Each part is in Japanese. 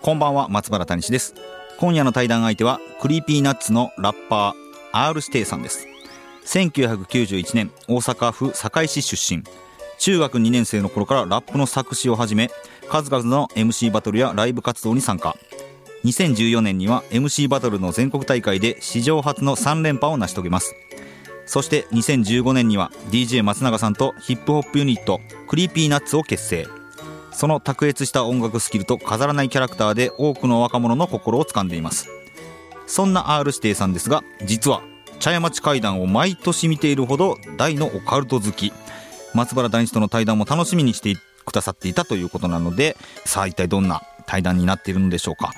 こんばんは、松原谷氏です。今夜の対談相手はクリーピーナッツのラッパー R ステイさんです。1991年大阪府堺市出身。中学2年生の頃からラップの作詞を始め、数々の MC バトルやライブ活動に参加。2014年には MC バトルの全国大会で史上初の3連覇を成し遂げます。そして2015年には DJ 松永さんとヒップホップユニットクリーピーナッツを結成。その卓越した音楽スキルと飾らないキャラクターで多くの若者の心を掴んでいます。そんな R 指定さんですが、実は茶屋町怪談を毎年見ているほど大のオカルト好き。松原谷氏との対談も楽しみにしてくださっていたということなので、さあ一体どんな対談になっているのでしょうか。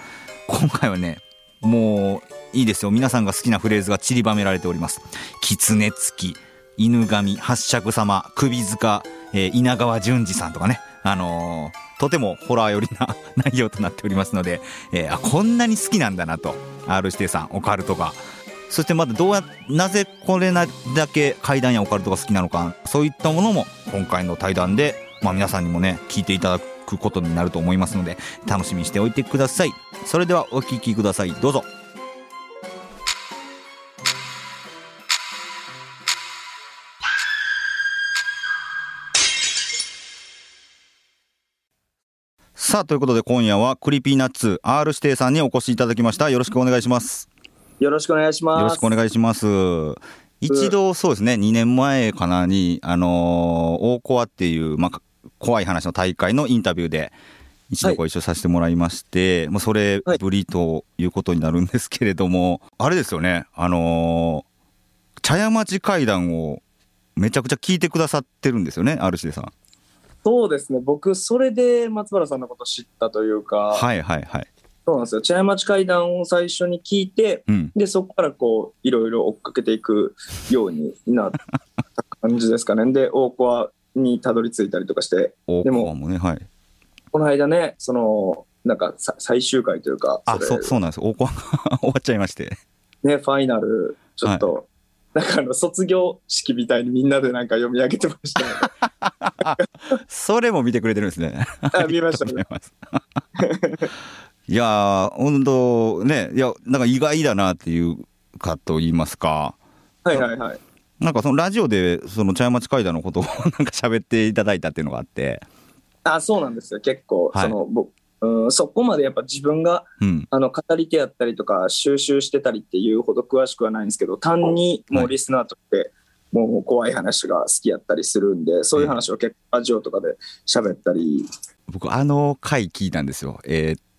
今回はね、もういいですよ、皆さんが好きなフレーズが散りばめられております。狐つき、犬神、八尺様、首塚、稲川淳二さんとかね、とてもホラー寄りな内容となっておりますので、こんなに好きなんだなと R 指定さん、オカルトが。そしてまたなぜこれだけ怪談やオカルトが好きなのか、そういったものも今回の対談で、皆さんにもね、聞いていただくことになると思いますので、楽しみにしておいてください。それではお聞きください、どうぞ。さあ、ということで今夜はクリピーナッツ R 指定さんにお越しいただきました。よろしくお願いします。よろしくお願いします。よろしくお願いします。一度そうですね、2年前かなに大コアっていう、怖い話の大会のインタビューで一度ご一緒させてもらいまして、もうそれぶりということになるんですけれども、あれですよね、茶屋町怪談をめちゃくちゃ聞いてくださってるんですよね、 R 指定さん。そうですね、僕それで松原さんのこと知ったというか、はいはいはい、そうなんですよ。茶屋町怪談を最初に聞いて、でそこからこういろいろ追っかけていくようになった感じですかね。で大コアにたどり着いたりとかして、でもね、はい、この間ね、そのなんか最終回というか、そうなんです、大コアが終わっちゃいましてね、ファイナルちょっと、はい、なんか卒業式みたいにみんなでなんか読み上げてました、ね、それも見てくれてるんですね。見ましたね。いやー、本当ね、いやなんか意外だなっていうかと言いますか、はいはいはい、なんかそのラジオでその茶屋町怪談のことをなんか喋っていただいたっていうのがあって。あ、そうなんですよ。結構、はい、そこまでやっぱ自分が、語り手やったりとか収集してたりっていうほど詳しくはないんですけど、単にもうリスナーとして、もう怖い話が好きやったりするんで、そういう話を結構ラジオとかで喋ったり、僕回聞いたんですよ。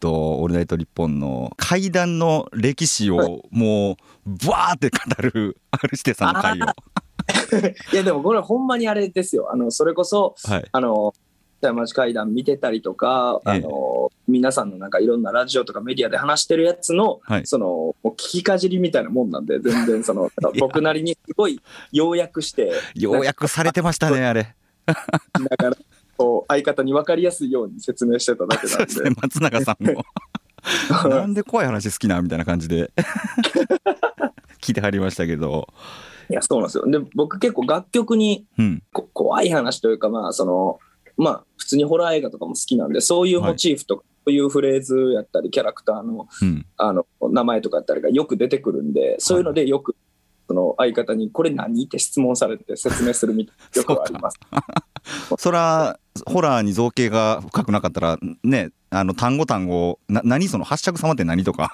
オールナイトニッポンの怪談の歴史をもうバーって語る R 指定さんの回をいやでもこれほんまにあれですよ、それこそ、はい、茶屋町怪談見てたりとか、皆さんのなんかいろんなラジオとかメディアで話してるやつの、そのもう聞きかじりみたいなもんなんで、全然その僕なりにすごい要約して要約されてましたね、あれだからこう相方に分かりやすいように説明してただけなん で、 そうです、ね、松永さんもなんで怖い話好きなみたいな感じで聞いてはりましたけど。いや、そうなんですよ。で僕結構楽曲に、怖い話というか、普通にホラー映画とかも好きなんで、そういうモチーフとか、そういうフレーズやったり、キャラクター の、名前とかやったりがよく出てくるんで、そういうのでよくその相方にこれ何って質問されて説明するみたいなよくあります。そらホラーに造形が深くなかったらね、単語何その八尺様って何とか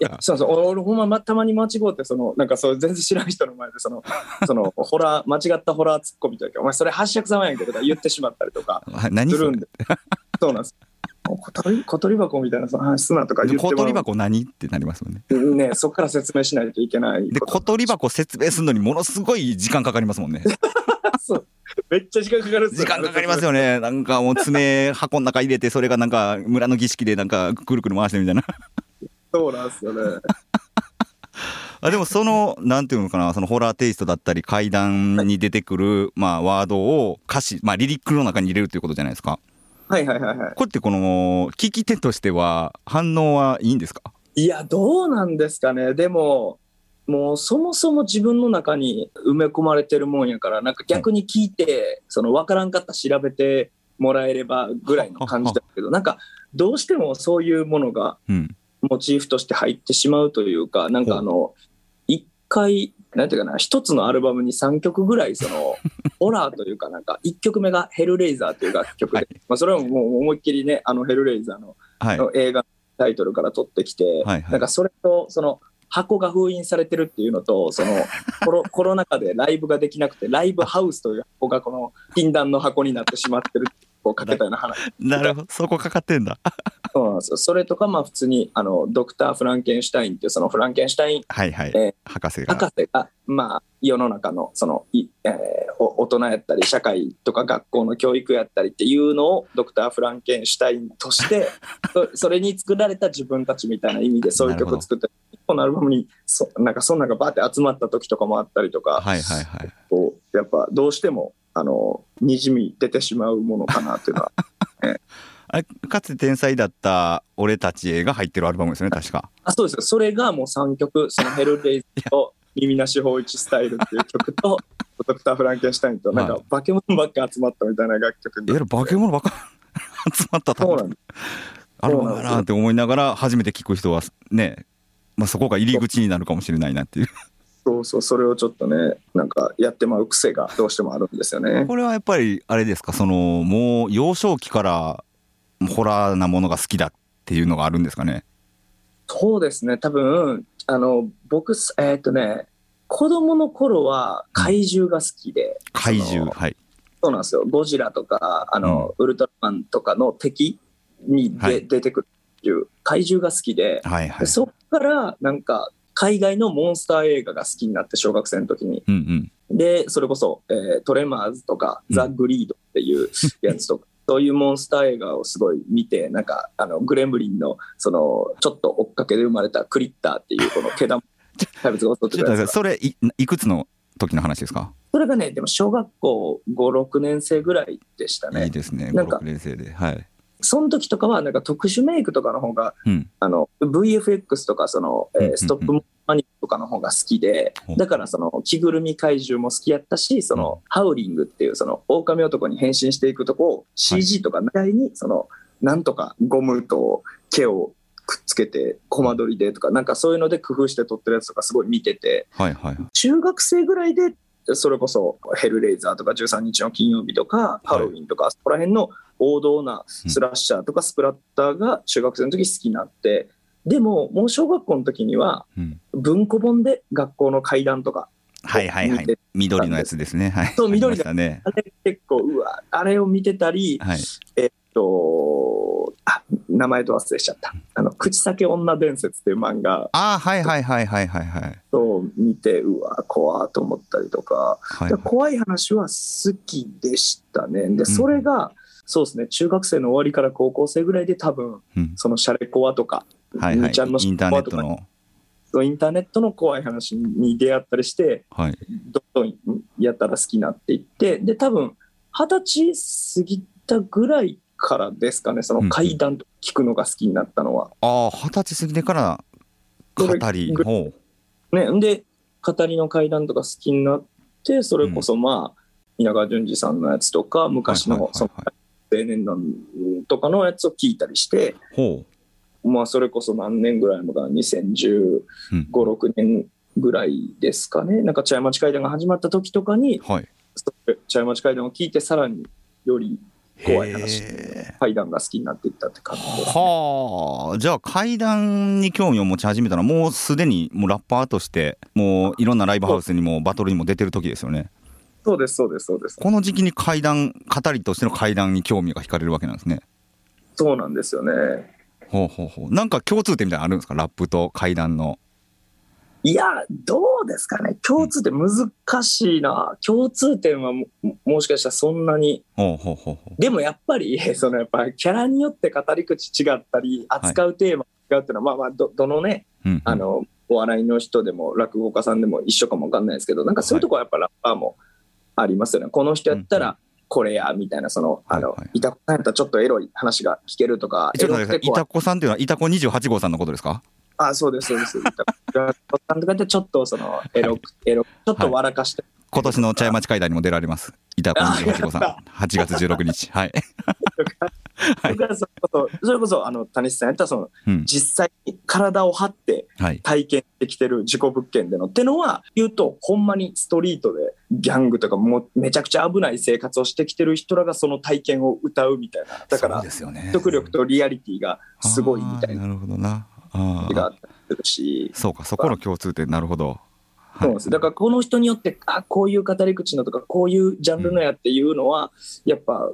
いや、そうそう、俺ほんまたまに間違って、そのなんかそう全然知らん人の前でそのホラー、間違ったホラーツッコミというか、お前それ八尺様やんけとか言ってしまったりとかするんで、何それそうなんです小鳥箱みたいなさ、砂とか言っても小鳥箱何ってなりますもん ね。そこから説明しないといけないで、小鳥箱説明するのにものすごい時間かかりますもんね。そうめっちゃ時間かかる。時間かかりますよね。なんかもう爪箱の中入れて、それがなんか村の儀式でなんかくるくる回してみたいな。そうなんですよね。あ、でもそのなんていうのかな、そのホラーテイストだったり怪談に出てくる、はい、まあ、ワードを歌詞、まあ、リリックの中に入れるということじゃないですか。はいはいはいはい。これってこの聞き手としては反応はいいんですか？いや、どうなんですかね。でももうそもそも自分の中に埋め込まれてるもんやから、なんか逆に聞いて、その分からんかったら調べてもらえればぐらいの感じだけど、なんかどうしてもそういうものがモチーフとして入ってしまうというか、なんか1回なんていうかな、1つのアルバムに3曲ぐらいそのホラーというか、なんか1曲目がヘルレイザーという楽曲で、はい、まあ、それはもう思いっきりね、あのヘルレイザー の映画のタイトルから取ってきて、はいはい、なんかそれとその箱が封印されてるっていうのと、そのコロナ禍でライブができなくて、ライブハウスという箱がこの禁断の箱になってしまってるってこうかけたような話。なるほど、そこかかってんだ。そうなんですよ。それとか、まあ普通にあのドクター・フランケンシュタインっていう、そのフランケンシュタイン、はいはい、博士がまあ世の中のその大人やったり社会とか学校の教育やったりっていうのをドクター・フランケンシュタインとしてそれに作られた自分たちみたいな意味でそういう曲作ってこのアルバムになんかそんながバーって集まった時とかもあったりとか、はいはいはい、やっぱどうしてもにじみ出てしまうものかなというのは、あれかつて天才だった俺たちへが入ってるアルバムですね、確か。あ、そうです。それがもう3曲、そのヘルレイズと耳なし芳一スタイルっていう曲とドクターフランケンシュタインとなんか化け物ばっか集まったみたいな楽曲で、いや化け物ばっか集まったとアルバムだなって思いながら初めて聞く人はね、まあ、そこが入り口になるかもしれないなっていう。そうそう、それをちょっとね、なんかやってまう癖がどうしてもあるんですよね。これはやっぱりあれですか、そのもう幼少期からホラーなものが好きだっていうのがあるんですかね。そうですね、多分僕子供の頃は怪獣が好きで、怪獣、はい、そうなんですよ。ゴジラとかウルトラマンとかの敵に、はい、出てくるっていう怪獣が好きで、はいはい、でそっからなんか海外のモンスター映画が好きになって、小学生の時に、うんうん、でそれこそ、トレマーズとか、ザ・グリードっていうやつとか、そういうモンスター映画をすごい見て、なんかグレムリンのそのちょっと追っかけで生まれたクリッターっていうこの毛玉怪物が襲ってくるやつ。それ いくつの時の話ですか？それがね、でも小学校 5,6 年生ぐらいでしたね。いいですね、5、6年生で、はい。その時とかはなんか特殊メイクとかの方が、うん、VFX とかその、ストップマニアとかの方が好きで、うんうん、だからその着ぐるみ怪獣も好きやったし、そのハウリングっていうその狼男に変身していくとこを CG とかみたいにそのなんとかゴムと毛をくっつけてコマ撮りでとか、なんかそういうので工夫して撮ってるやつとかすごい見てて、はいはいはい、中学生ぐらいでそれこそヘルレイザーとか13日の金曜日とかハロウィンとか、そこら辺の王道なスラッシャーとかスプラッターが中学生の時好きになって、でももう小学校の時には文庫本で学校の怪談とか、はいはいはい、緑のやつですね、はい、そう緑だね。あれ結構うわあれを見てたり、はい、あ、名前と忘れちゃった、口裂け女伝説っていう漫画、あ、はいはいはいはいはいはい、そう見てうわ怖ーと思ったりとか、はいはい、怖い話は好きでしたね。でそれが、うん、そうですね、中学生の終わりから高校生ぐらいで多分、うん、そのシャレコアとか、はいはい、ちゃんのシャレコアとかインターネットの怖い話に出会ったりして、はい、どんどんやったら好きになっていって、で多分20歳過ぎたぐらいからですかね、その怪談と聞くのが好きになったのは、うんうん、あ、20歳過ぎてから語りの、ね、で語りの怪談とか好きになって、それこそまあ、うん、稲川淳二さんのやつとか昔のその青年団とかのやつを聞いたりして、まあ、それこそ何年ぐらいもだ、2015、6年ぐらいですかね、なんか茶屋町怪談が始まった時とかに、はい、茶屋町怪談を聞いてさらにより怖い話、怪談が好きになっていったって感じですね。はあ、じゃあ怪談に興味を持ち始めたのはもうすでにもうラッパーとしてもういろんなライブハウスにもバトルにも出てる時ですよね。そうですそうですそうです。この時期に怪談、語りとしての怪談に興味が惹かれるわけなんですね。そうなんですよね。ほうほうほう。なんか共通点みたいなのあるんですか、ラップと怪談の。いや、どうですかね、共通点難しいな、うん、共通点は もしかしたらそんなに。ほうほうほうほう。でもやっぱりそのやっぱキャラによって語り口違ったり扱うテーマ違うっていうのは、はい、まあまあ どのね、うんうん、お笑いの人でも落語家さんでも一緒かも分かんないですけど、なんかそういうとこはやっぱラッパーもありますよね、はい、この人やったらこれやみたいな、そのイタコさんやったらちょっとエロい話が聞けるとか。イタコさんっていうのはイタコ28号さんのことですか。ああ、そうですそうです。イタコさんとかってちょっとそのエロく、はい、ちょっと笑かして、はい、今年の茶屋町会談にも出られますイタコ28号さん8月16日はいはい、それこそ谷口さんやったらその、うん、実際に体を張って体験できてる事故物件での、はい、ってのは言うとほんまにストリートでギャングとかもめちゃくちゃ危ない生活をしてきてる人らがその体験を歌うみたいな、だから説得、ね、力とリアリティがすごいみたいな。なるほどな。あがあるし、そうか、そこの共通点。なるほど。そうです。だからこの人によってこういう語り口のとかこういうジャンルのやっていうのは、うん、やっぱ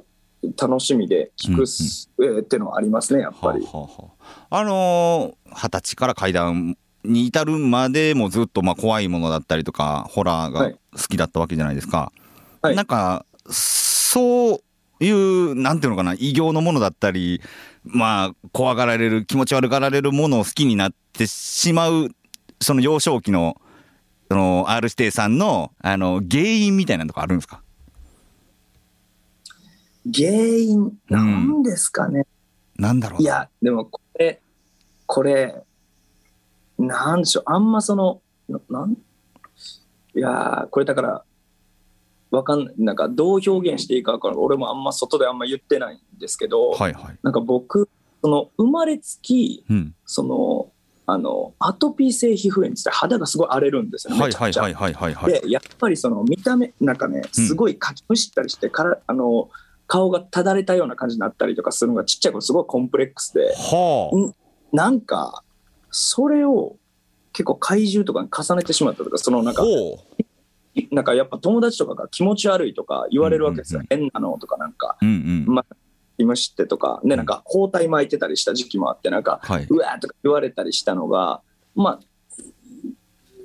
楽しみで聞くってのはありますね、やっぱり。はあはあ、20歳から怪談に至るまでもずっとまあ怖いものだったりとかホラーが好きだったわけじゃないですか、はい、なんかそういうなんていうのかな、異形のものだったり、まあ怖がられる気持ち悪がられるものを好きになってしまう、その幼少期のR指定さんの原因みたいなのとかあるんですか。原因なんですかね、うん、なんだろう。いやでもこれなんでしょう、あんまそのいやこれだからわかんない、なんかどう表現していいかから俺もあんま外であんま言ってないんですけど、はいはい、なんか僕その生まれつき、うん、そのアトピー性皮膚炎って肌がすごい荒れるんですよね。でやっぱりその見た目なんかねすごいかきむしったりしてから、うん、顔がただれたような感じになったりとかするのがちっちゃい頃すごいコンプレックスで、なんかそれを結構怪獣とかに重ねてしまったとか、そのなんかやっぱ友達とかが気持ち悪いとか言われるわけですよ、うんうんうん、変なのとかなんか、うんうん、まあいましてとかで、なんか包帯巻いてたりした時期もあって、なんか、はい、うわーとか言われたりしたのが、まあ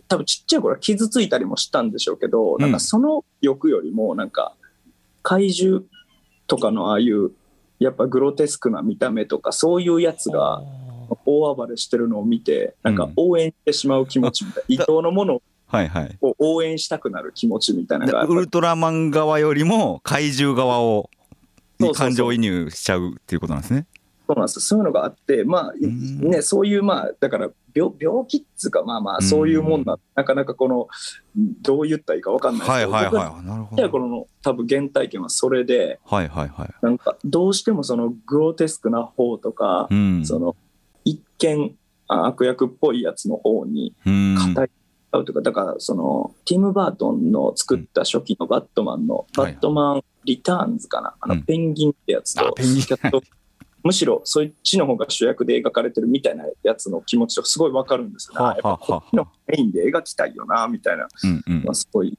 多分ちっちゃい頃は傷ついたりもしたんでしょうけど、うん、なんかその欲よりもなんか怪獣とかのああいうやっぱグロテスクな見た目とかそういうやつが大暴れしてるのを見て、なんか応援してしまう気持ちみたいな、うん、異常のものをはいはい、応援したくなる気持ちみたいなのが、ウルトラマン側よりも怪獣側を感情移入しちゃうっていうことなんですね。そうなんです。そういうのがあって、まあね、そういうまあだから病気っつうか、まあまあそういうもんな、なかなかこのどう言ったらいいか分かんないですけど、はいはいはい、なるほど。この多分原体験はそれで、はいはいはい、なんかどうしてもそのグロテスクな方とか、うん、その一見悪役っぽいやつの方に硬いとか、だからそのティム・バートンの作った初期のバットマンの、うん、バットマンリターンズかな、うん、ペンギンってやつと、むしろそっちの方が主役で描かれてるみたいなやつの気持ちとすごい分かるんですよね。やっぱこっちのメインで描きたいよなみたいな、うんうん、まあ、すごい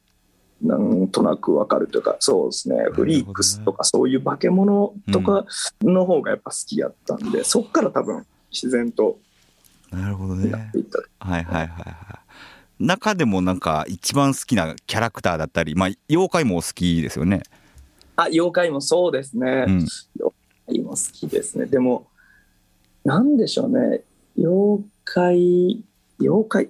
なんとなく分かるというか、そうですね、フリークスとかそういう化け物とかの方がやっぱ好きやったんで、うん、そっから多分自然となっていった。はいはいはいはい。中でもなんか一番好きなキャラクターだったり、まあ、妖怪も好きですよね。あ、妖怪もそうですね、うん、妖怪も好きですね。でもなんでしょうね、妖怪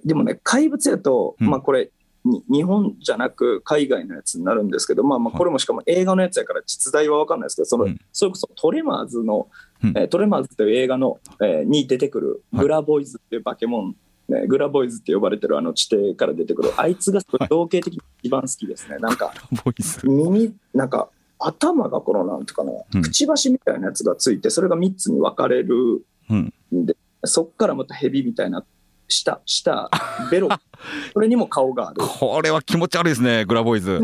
でもね、怪物やと、うん、まあこれ日本じゃなく海外のやつになるんですけど、まあ、まあこれもしかも映画のやつやから実在は分かんないですけど、うん、それこそトレマーズの、うん、トレマーズという映画の、に出てくるグラボイズっていう化け物、はいね、グラボーイズって呼ばれてる地底から出てくるあいつが造形的に一番好きですね、はい、なんか耳なんか頭がこのなんていうかな、うん、くちばしみたいなやつがついて、それが3つに分かれるんで、うん、そっからまたヘビみたいな下ベロそれにも顔がある。これは気持ち悪いですね、グラボーイズ。で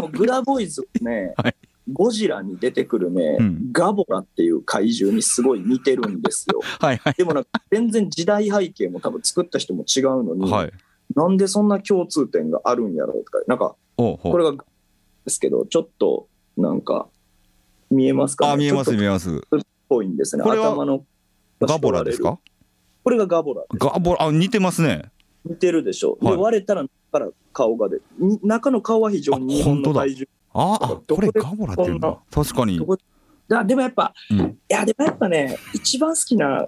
もグラボーイズね、はい、ゴジラに出てくるね、うん、ガボラっていう怪獣にすごい似てるんですよはい、はい、でもなんか全然時代背景も多分作った人も違うのに、はい、なんでそんな共通点があるんやろうとか、なんかこれがですけどちょっとなんか見えますかね。あ、見えます見えます。ぽいんですね。これは頭のガボラですか？これがガボラ。ガボラ、あ、似てますね。似てるでしょ。で、はい、割れたらから顔が出る。中の顔は非常に日本の体重。あ、あ、これガボラっていうんだ。確かに。でもやっぱ、うん、いやでもやっぱね、一番好きな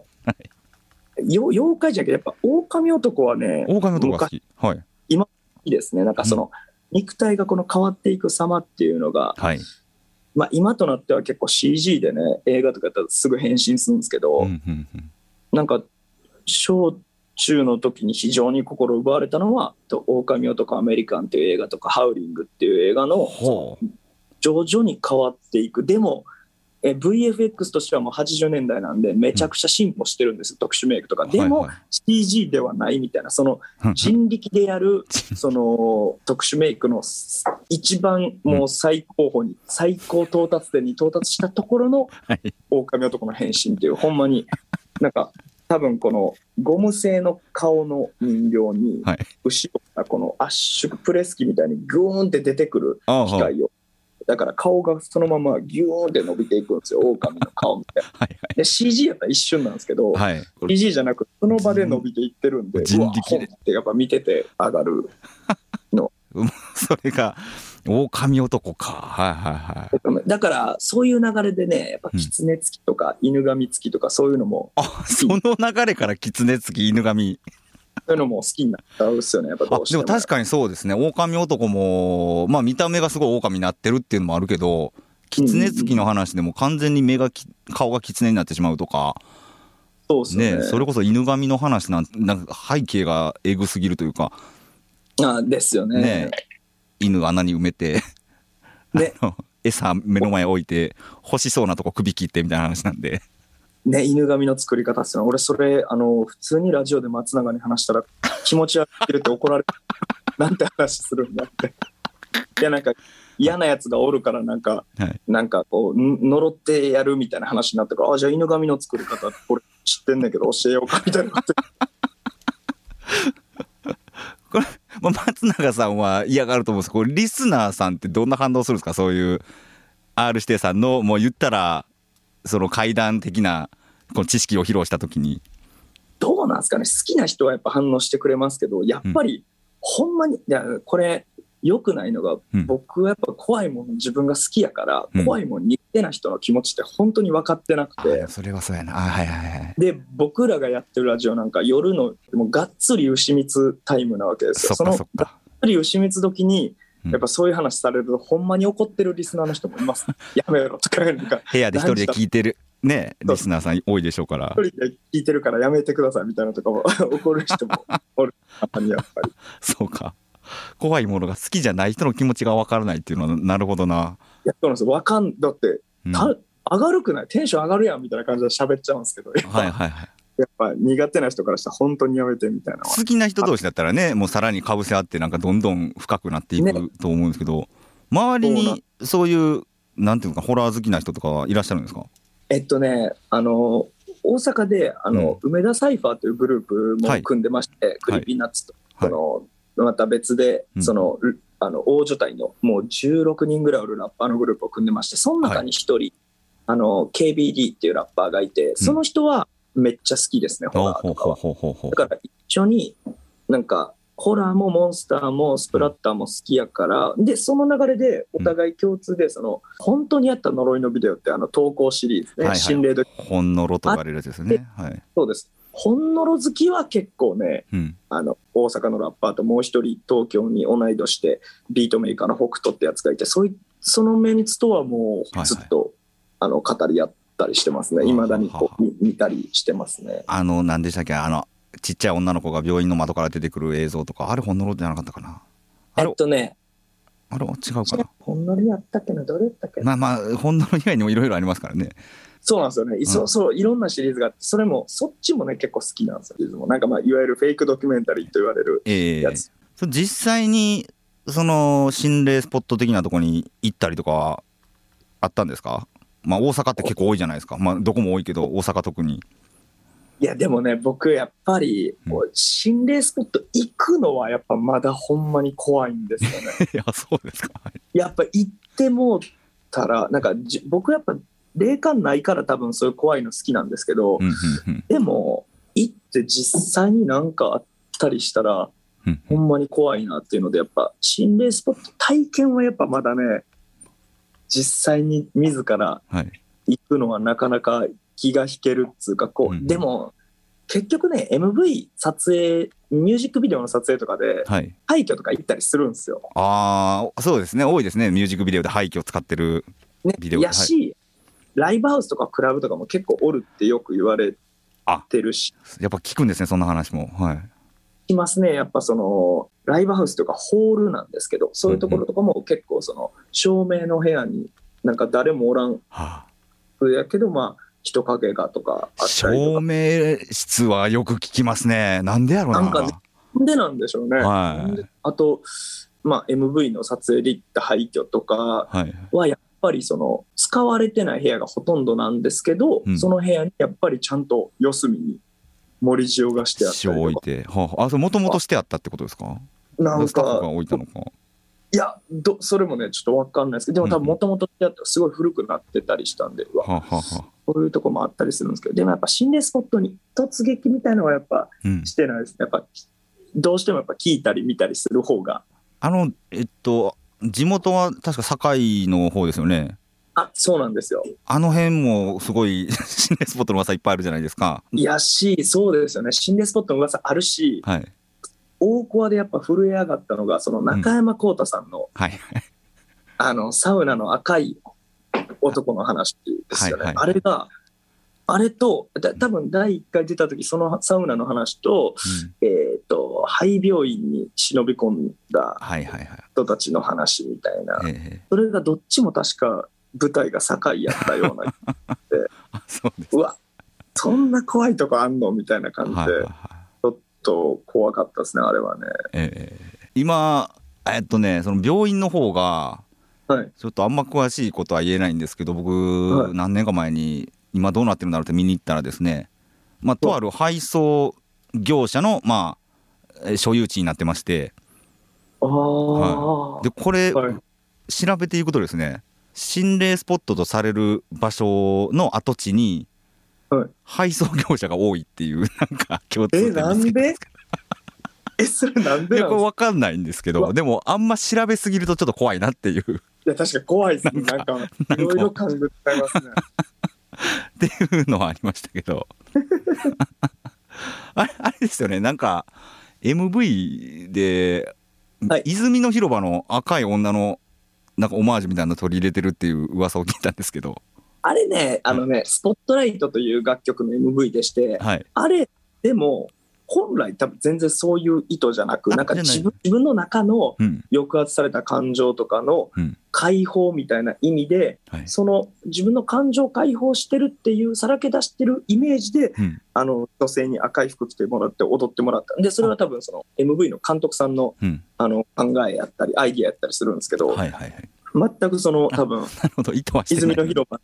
妖怪じゃなくてやっぱ狼男はね、狼男が好き。はい。今好きですね。なんかその、うん、肉体がこの変わっていく様っていうのが、はい。まあ、今となっては結構 CG でね、映画とかだったらすぐ変身するんですけど、うんうんうん、なんか小中の時に非常に心奪われたのは狼男アメリカンっていう映画とかハウリングっていう映画の徐々に変わっていく。でもVFX としてはもう80年代なんでめちゃくちゃ進歩してるんです、うん、特殊メイクとかでも CG ではないみたいな、その人力でやるその特殊メイクの一番もう最高峰に、うん、最高到達点に到達したところの狼男の変身っていう、はい、ほんまになんか多分このゴム製の顔の人形に後ろからこのアッシュプレス機みたいにグーンって出てくる機械を、だから顔がそのままギューンって伸びていくんですよ、狼の顔みたいな。はい、はい、で CG やったら一瞬なんですけど、はい、CG じゃなくその場で伸びていってるんで、人力でってやっぱ見てて上がるの。それが狼男か、はいはいはい。だからそういう流れでね、やっぱ狐付きとか犬神付きとかそういうのも、うん、あ、その流れから狐付き犬神。そういうのも好きになったんですよね、やっぱどうしても。でも確かにそうですね、狼男も、まあ、見た目がすごい狼になってるっていうのもあるけど、狐付きの話でも完全に目が顔が狐になってしまうとか、そうですね、ね、それこそ犬神の話なんか背景がエグすぎるというか、あ、ですよ ね、犬穴に埋めてね餌目の前置いて欲しそうなとこ首切ってみたいな話なんで。ね、犬神の作り方っていうのは、俺それ普通にラジオで松永に話したら気持ち悪いって怒られるなんて話するんだっていやなんか嫌なやつがおるからはい、なんかこう呪ってやるみたいな話になったから、あ、じゃあ犬神の作り方俺知ってんだけど教えようかみたいなこれ、まあ、松永さんは嫌がると思うんですけど、これリスナーさんってどんな反応するんですか？そういう R 指定さんのもう言ったらその怪談的なこの知識を披露したときにどうなんですかね。好きな人はやっぱ反応してくれますけど、やっぱりほんまに、いやこれ良くないのが、僕はやっぱ怖いもの自分が好きやから、うん、怖いもの苦手な人の気持ちって本当に分かってなくて、それはそうやな、あ、はいはいはい。で僕らがやってるラジオなんか夜のもうがっつり牛蜜タイムなわけですよ。 そのがっつり牛蜜時にやっぱそういう話されるとほんまに怒ってるリスナーの人もいます、ね、やめろとか言うのか部屋で一人で聞いてる、ね、リスナーさん多いでしょうから、一人で聞いてるからやめてくださいみたいなとかも怒る人もおるやっぱりそうか、怖いものが好きじゃない人の気持ちが分からないっていうのはなるほどな。いやそうなんですよ、分かんだって、うん、上がるくない、テンション上がるやんみたいな感じで喋っちゃうんですけど、はいはいはい、やっぱ苦手な人からしたら本当にやめてみたいな。好きな人同士だったらね、もうさらにかぶせ合ってなんかどんどん深くなっていくと思うんですけど、ね、周りにそういうなんていうかホラー好きな人とかはいらっしゃるんですか？大阪で梅田サイファーというグループも組んでまして、はい、クリーピーナッツと、はい、また別で、うん、大所帯のもう16人ぐらいおるラッパーのグループを組んでまして、その中に一人、はい、KBD っていうラッパーがいて、その人は、うん、めっちゃ好きですね、ホラーとかは。だから一緒になんかホラーもモンスターもスプラッターも好きやから、うん、でその流れでお互い共通でその、うん、本当にあった呪いのビデオって投稿シリーズね、はいはい、心霊ドキュメンタリー、本呪と呼ばれるやつですね、はい、そうです。本呪好きは結構ね、うん、大阪のラッパーともう一人東京に同い年でビートメーカーの北斗ってやつがいて、そのメンツとはもうずっと、はいはい、語り合ってたりしてますね。未だにこう見たりしてますね。何でしたっけ、ちっちゃい女の子が病院の窓から出てくる映像とか、あれ本のろじゃなかったかな。あれ違うかな。ほんのりやったっけな、どれやったっけな。まあまあほんのろ以外にもいろいろありますからね。そうなんですよね。いろんなシリーズがあって、それもそっちもね結構好きなんですよ。なんかまあいわゆるフェイクドキュメンタリーと言われるやつ。実際にその心霊スポット的なとこに行ったりとかあったんですか？まあ、大阪って結構多いじゃないですか、まあ、どこも多いけど大阪特に。いやでもね、僕やっぱり心霊スポット行くのはやっぱまだほんまに怖いんですよねいやそうですか、はい、やっぱ行ってもうたらなんか僕やっぱ霊感ないから多分そういう怖いの好きなんですけど、うんうんうん、でも行って実際になんかあったりしたら、うんうん、ほんまに怖いなっていうので、やっぱ心霊スポット体験はやっぱまだね、実際に自ら行くのはなかなか気が引けるっつうか、こう、うんうん、でも結局ね MV 撮影ミュージックビデオの撮影とかで廃墟とか行ったりするんですよ、はい、ああそうですね、多いですねミュージックビデオで廃墟を使ってるビデオ、ね、やし、はい、ライブハウスとかクラブとかも結構おるってよく言われてるし、やっぱ聞くんですねそんな話も、はい、いますね。やっぱそのライブハウスとかホールなんですけど、そういうところとかも結構その照明の部屋になんか誰もおらん、はあ、やけどまあ人影がとかあったりとか、照明室はよく聞きますね。なんでやろうな、なんかでなんでしょうね、はい、あと、まあ、MV の撮影で行った廃墟とかはやっぱりその使われてない部屋がほとんどなんですけど、はい、その部屋にやっぱりちゃんと四隅に盛り塩がしてあったりとか、塩置いて、はあ、あ、それもともとしてあったってことですか？なんか置いたのか、いやそれもねちょっと分かんないですけど、でも多分もともとってあったらすごい古くなってたりしたんで、うわ、ははは、そういうとこもあったりするんですけど、でもやっぱ心霊スポットに突撃みたいのはやっぱしてないですね、うん、やっぱどうしてもやっぱ聞いたり見たりする方が、地元は確か堺の方ですよね。あ、そうなんですよ。あの辺もすごい心霊スポットの噂いっぱいあるじゃないですか。いやし、そうですよね、心霊スポットの噂あるし、はい、大コアでやっぱ震え上がったのがその中山浩太さんの、うん、はい、あのサウナの赤い男の話ですよね、はいはい、あれがあれと多分第1回出た時そのサウナの話と、うん、廃病院に忍び込んだ人たちの話みたいな、はいはいはい、それがどっちも確か舞台が堺やったようなでそうです、うわそんな怖いとこあんのみたいな感じで、はいはいはい、ちょっと怖かったですねあれはね、今その病院の方がはい、ちょっとあんま詳しいことは言えないんですけど、僕、はい、何年か前に今どうなってるんだろうって見に行ったらですね、まあ、とある配送業者の、まあ、所有地になってまして、あ、はい、でこれ、はい、調べていくとですね、心霊スポットとされる場所の跡地に、はい、配送業者が多いっていうなんか共通点なんですけど、なんでそれなんでなんですか？これ分かんないんですけど、でもあんま調べすぎるとちょっと怖いなっていう。いや確かに怖いですね、なんかいろいろ感じ使いますねっていうのはありましたけどあれですよね、なんか MV で、はい、泉の広場の赤い女のなんかオマージュみたいなの取り入れてるっていう噂を聞いたんですけど、あれね、うん、スポットライトという楽曲の MV でして、はい、あれでも本来多分全然そういう意図じゃなく、なんか自分の中の抑圧された感情とかの解放みたいな意味で、うん、はい、その自分の感情を解放してるっていうさらけ出してるイメージで、うん、女性に赤い服着てもらって踊ってもらったんで、それは多分その MV の監督さんの、うん、考えやったりアイディアやったりするんですけど、はいはいはい、全くその多分泉の広場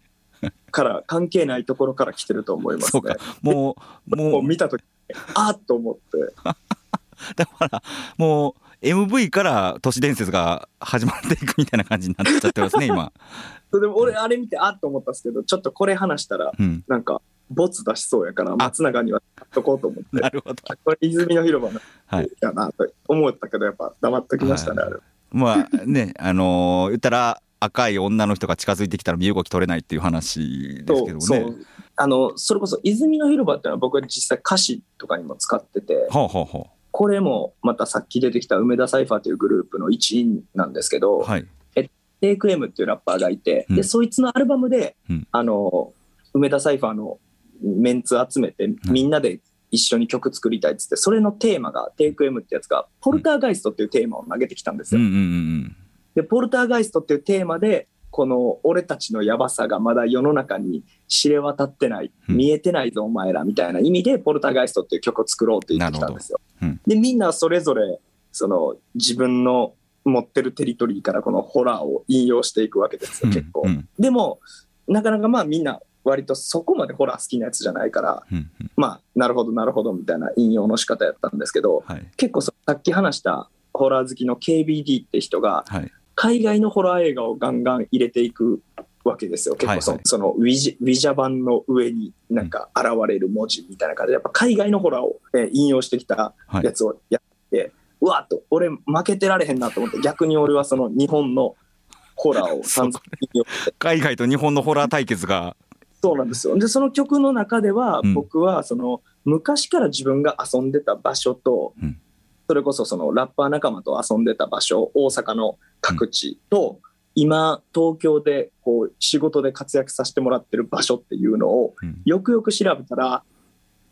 から関係ないところから来てると思いますね。そうか、もう見た時あっと思ってだからもう MV から都市伝説が始まっていくみたいな感じになっちゃってますね今でも俺あれ見てあっと思ったんですけど、ちょっとこれ話したらなんかボツ出しそうやから松永にはやっとこうと思って、なるほど、これ泉の広場だなと思ったけど、やっぱ黙っときましたね、はい、あれまあね、言ったら赤い女の人が近づいてきたら身動き取れないっていう話ですけどね。そうそれこそ泉の広場っていうのは僕は実際歌詞とかにも使ってて、はあはあ、これもまたさっき出てきた梅田サイファーというグループの一員なんですけど、はい、テイク M っていうラッパーがいて、うん、でそいつのアルバムで、うん、梅田サイファーのメンツ集めてみんなで一緒に曲作りたいっつって、それのテーマがテイク M ってやつがポルターガイストっていうテーマを投げてきたんですよ、うんうんうんうん、でポルターガイストっていうテーマでこの俺たちのヤバさがまだ世の中に知れ渡ってない、うん、見えてないぞお前らみたいな意味でポルターガイストっていう曲を作ろうって言ってきたんですよ、うん、でみんなそれぞれその自分の持ってるテリトリーからこのホラーを引用していくわけですよ、結構、うんうん、でもなかなかまあみんな割とそこまでホラー好きなやつじゃないから、うんうん、まあなるほどなるほどみたいな引用の仕方やったんですけど、はい、結構さっき話したホラー好きの KBD って人が、はい、海外のホラー映画をガンガン入れていくわけですよ。結構そのウィジャ版の上になんか現れる文字みたいな感じで、やっぱ海外のホラーを引用してきたやつをやって、はい、うわっと俺負けてられへんなと思って、逆に俺はその日本のホラーを散々引用して海外と日本のホラー対決がそうなんですよ。でその曲の中では、僕はその昔から自分が遊んでた場所と、それこそそのラッパー仲間と遊んでた場所、大阪の各地と、今東京でこう仕事で活躍させてもらってる場所っていうのをよくよく調べたら、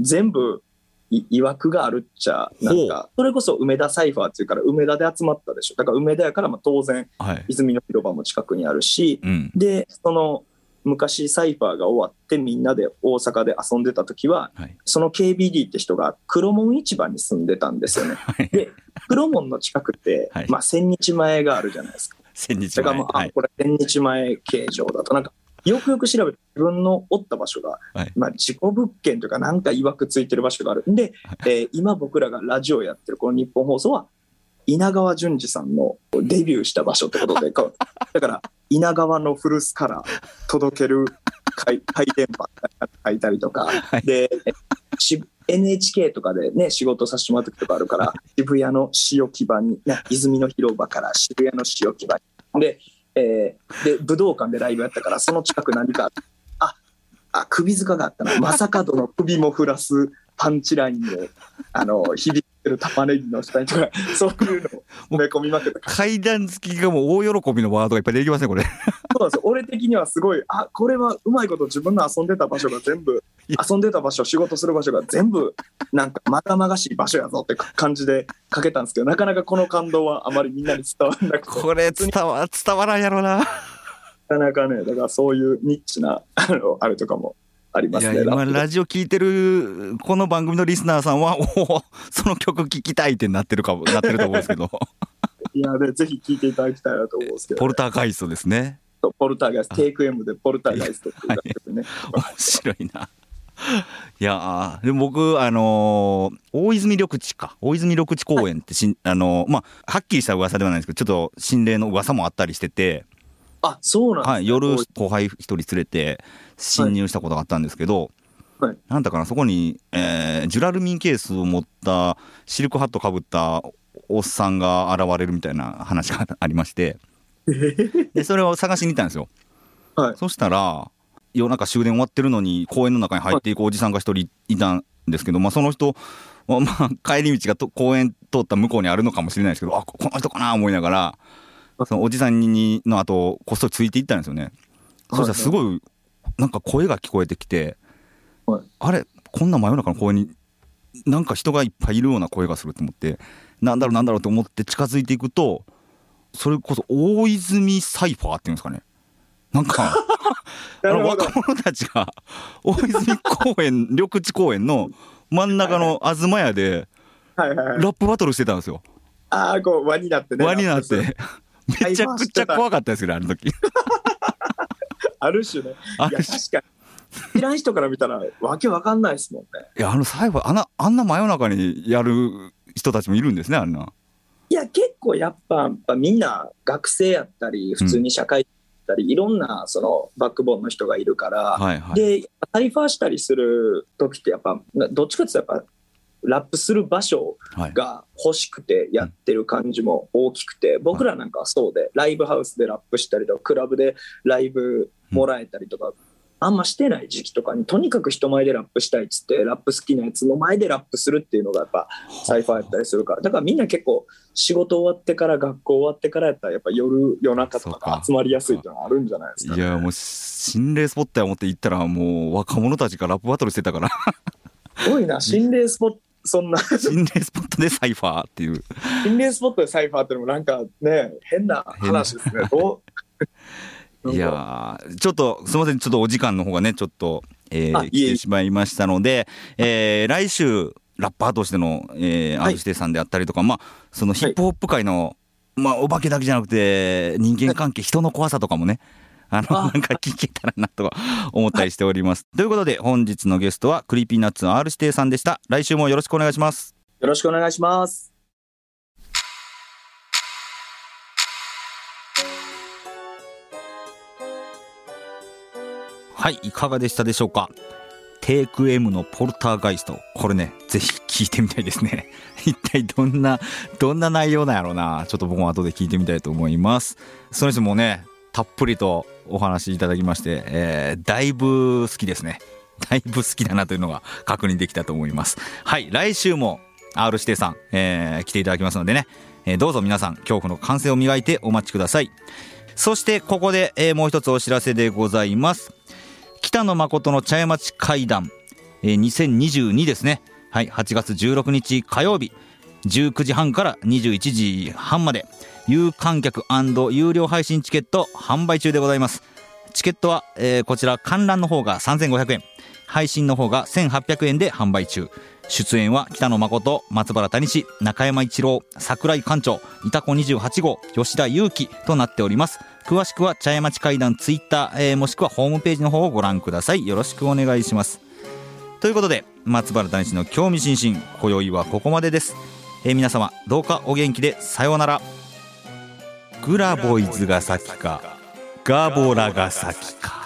全部いわくがあるっちゃ、なんかそれこそ梅田サイファーっていうから梅田で集まったでしょ。だから梅田やから、まあ当然泉の広場も近くにあるし、でその昔サイファーが終わってみんなで大阪で遊んでた時は、その KBD って人が黒門市場に住んでたんですよね。で黒門の近くって、まあ、千日前があるじゃないですか。千日前、だからまあ、これ千日前形状だと、なんかよくよく調べて自分のおった場所が、まあ、事故物件というかなんかいわくついてる場所があるんで、今僕らがラジオやってるこの日本放送は稲川淳二さんのデビューした場所ってことで、だから稲川の古巣から届ける回電波書いたりとかで、NHK とかでね仕事させてもらう時とかあるから、渋谷の塩木場に、泉の広場から渋谷の塩木場にで武道館でライブやったから、その近く何かあ首塚があったな、正門の首も振らすパンチラインを響ってる玉ねぎの下にとか、そういうのを埋め込みまくった階段付きがもう大喜びのワードがいっぱい出てきますね、これ。そうなんですよ。俺的にはすごい、これはうまいこと自分の遊んでた場所が全部、遊んでた場所、仕事する場所が全部なんかまがまがしい場所やぞって感じで書けたんですけど、なかなかこの感動はあまりみんなに伝わらなくて、これ伝わらんやろな。なかなかね、だからそういうニッチなあれとかもありますね。いや今ラジオ聞いてるこの番組のリスナーさんはその曲聴きたいってなってると思うんですけどいやでぜひ聴いていただきたいなと思うんですけど、ね、ポルターガイストですね。ポルターガイスト、テイク M でポルターガイストっていう楽曲ね、面白いな。いやでも僕大泉緑地公園ってまあはっきりした噂ではないんですけど、ちょっと心霊の噂もあったりしてて、そうなんですね。夜後輩一人連れて侵入したことがあったんですけど、なんだかな、そこに、ジュラルミンケースを持ったシルクハットかぶったおっさんが現れるみたいな話がありましてでそれを探しに行ったんですよ、そしたら夜中終電終わってるのに公園の中に入っていくおじさんが一人いたんですけど、まあ、その人、帰り道が公園通った向こうにあるのかもしれないですけど、この人かな思いながら、そのおじさんの後こっそりついていったんですよね。そしたらすごいなんか声が聞こえてきて、あれこんな真夜中の公園になんか人がいっぱいいるような声がすると思って、なんだろうと思って近づいていくと、それこそ大泉サイファーっていうんですかね、なんか若者たちが大泉公園緑地公園の真ん中の東屋でラップバトルしてたんですよ。こう輪になってね、輪になってめちゃくちゃ怖かったですけど、あの時ある種ね、いや確かに知らん人から見たらわけわかんないですもんね。いや最後あんな真夜中にやる人たちもいるんですね、あんな。いや結構やっぱみんな学生やったり普通に社会人やったり、いろんなそのバックボーンの人がいるから、でサイファーしたりする時ってやっぱどっちかっていうとやっぱラップする場所が欲しくてやってる感じも大きくて、僕らなんかはそうでライブハウスでラップしたりとかクラブでライブもらえたりとかあんましてない時期とかに、とにかく人前でラップしたいっつってラップ好きなやつの前でラップするっていうのがやっぱサイファーやったりするから、だからみんな結構仕事終わってから学校終わってからやったらやっぱ夜中とか集まりやすいっていうのはあるんじゃないですかね。いやもう心霊スポットや思って行ったらもう若者たちがラップバトルしてたからすごいな、心霊スポット、そんな心霊スポットでサイファーっていう心霊スポットでサイファーっていうのもなんかね変な話ですねいやちょっとすみません、ちょっとお時間の方がねちょっと、来てしまいましたので、来週ラッパーとしての、R指定さんであったりとか、そのヒップホップ界の、お化けだけじゃなくて人間関係、人の怖さとかもねなんか聞けたらなとか思ったりしておりますということで本日のゲストはクリーピーナッツの R指定さんでした。来週もよろしくお願いします。よろしくお願いします。はい、いかがでしたでしょうか。テイク M のポルターガイスト、これねぜひ聞いてみたいですね一体どんな内容なんやろうな、ちょっと僕も後で聞いてみたいと思います。その人もねたっぷりとお話いただきまして、だいぶ好きですね。だいぶ好きだなというのが確認できたと思います。はい、来週も R 指定さん、来ていただきますのでね、どうぞ皆さん恐怖の感性を磨いてお待ちください。そしてここで、もう一つお知らせでございます。北野誠の茶屋町会談、2022ですね。はい、8月16日火曜日19時半から21時半まで有観客&有料配信チケット販売中でございます。チケットは、こちら観覧の方が3500円、配信の方が1800円で販売中。出演は北野誠、松原谷志、中山一郎、桜井館長、いたこ28号、吉田裕樹となっております。詳しくは茶屋町会談ツイッター、もしくはホームページの方をご覧ください。よろしくお願いします。ということで、松原谷志の興味津々、今宵はここまでです。皆様どうかお元気で、さようなら。グラボイズが先かガボラが先か。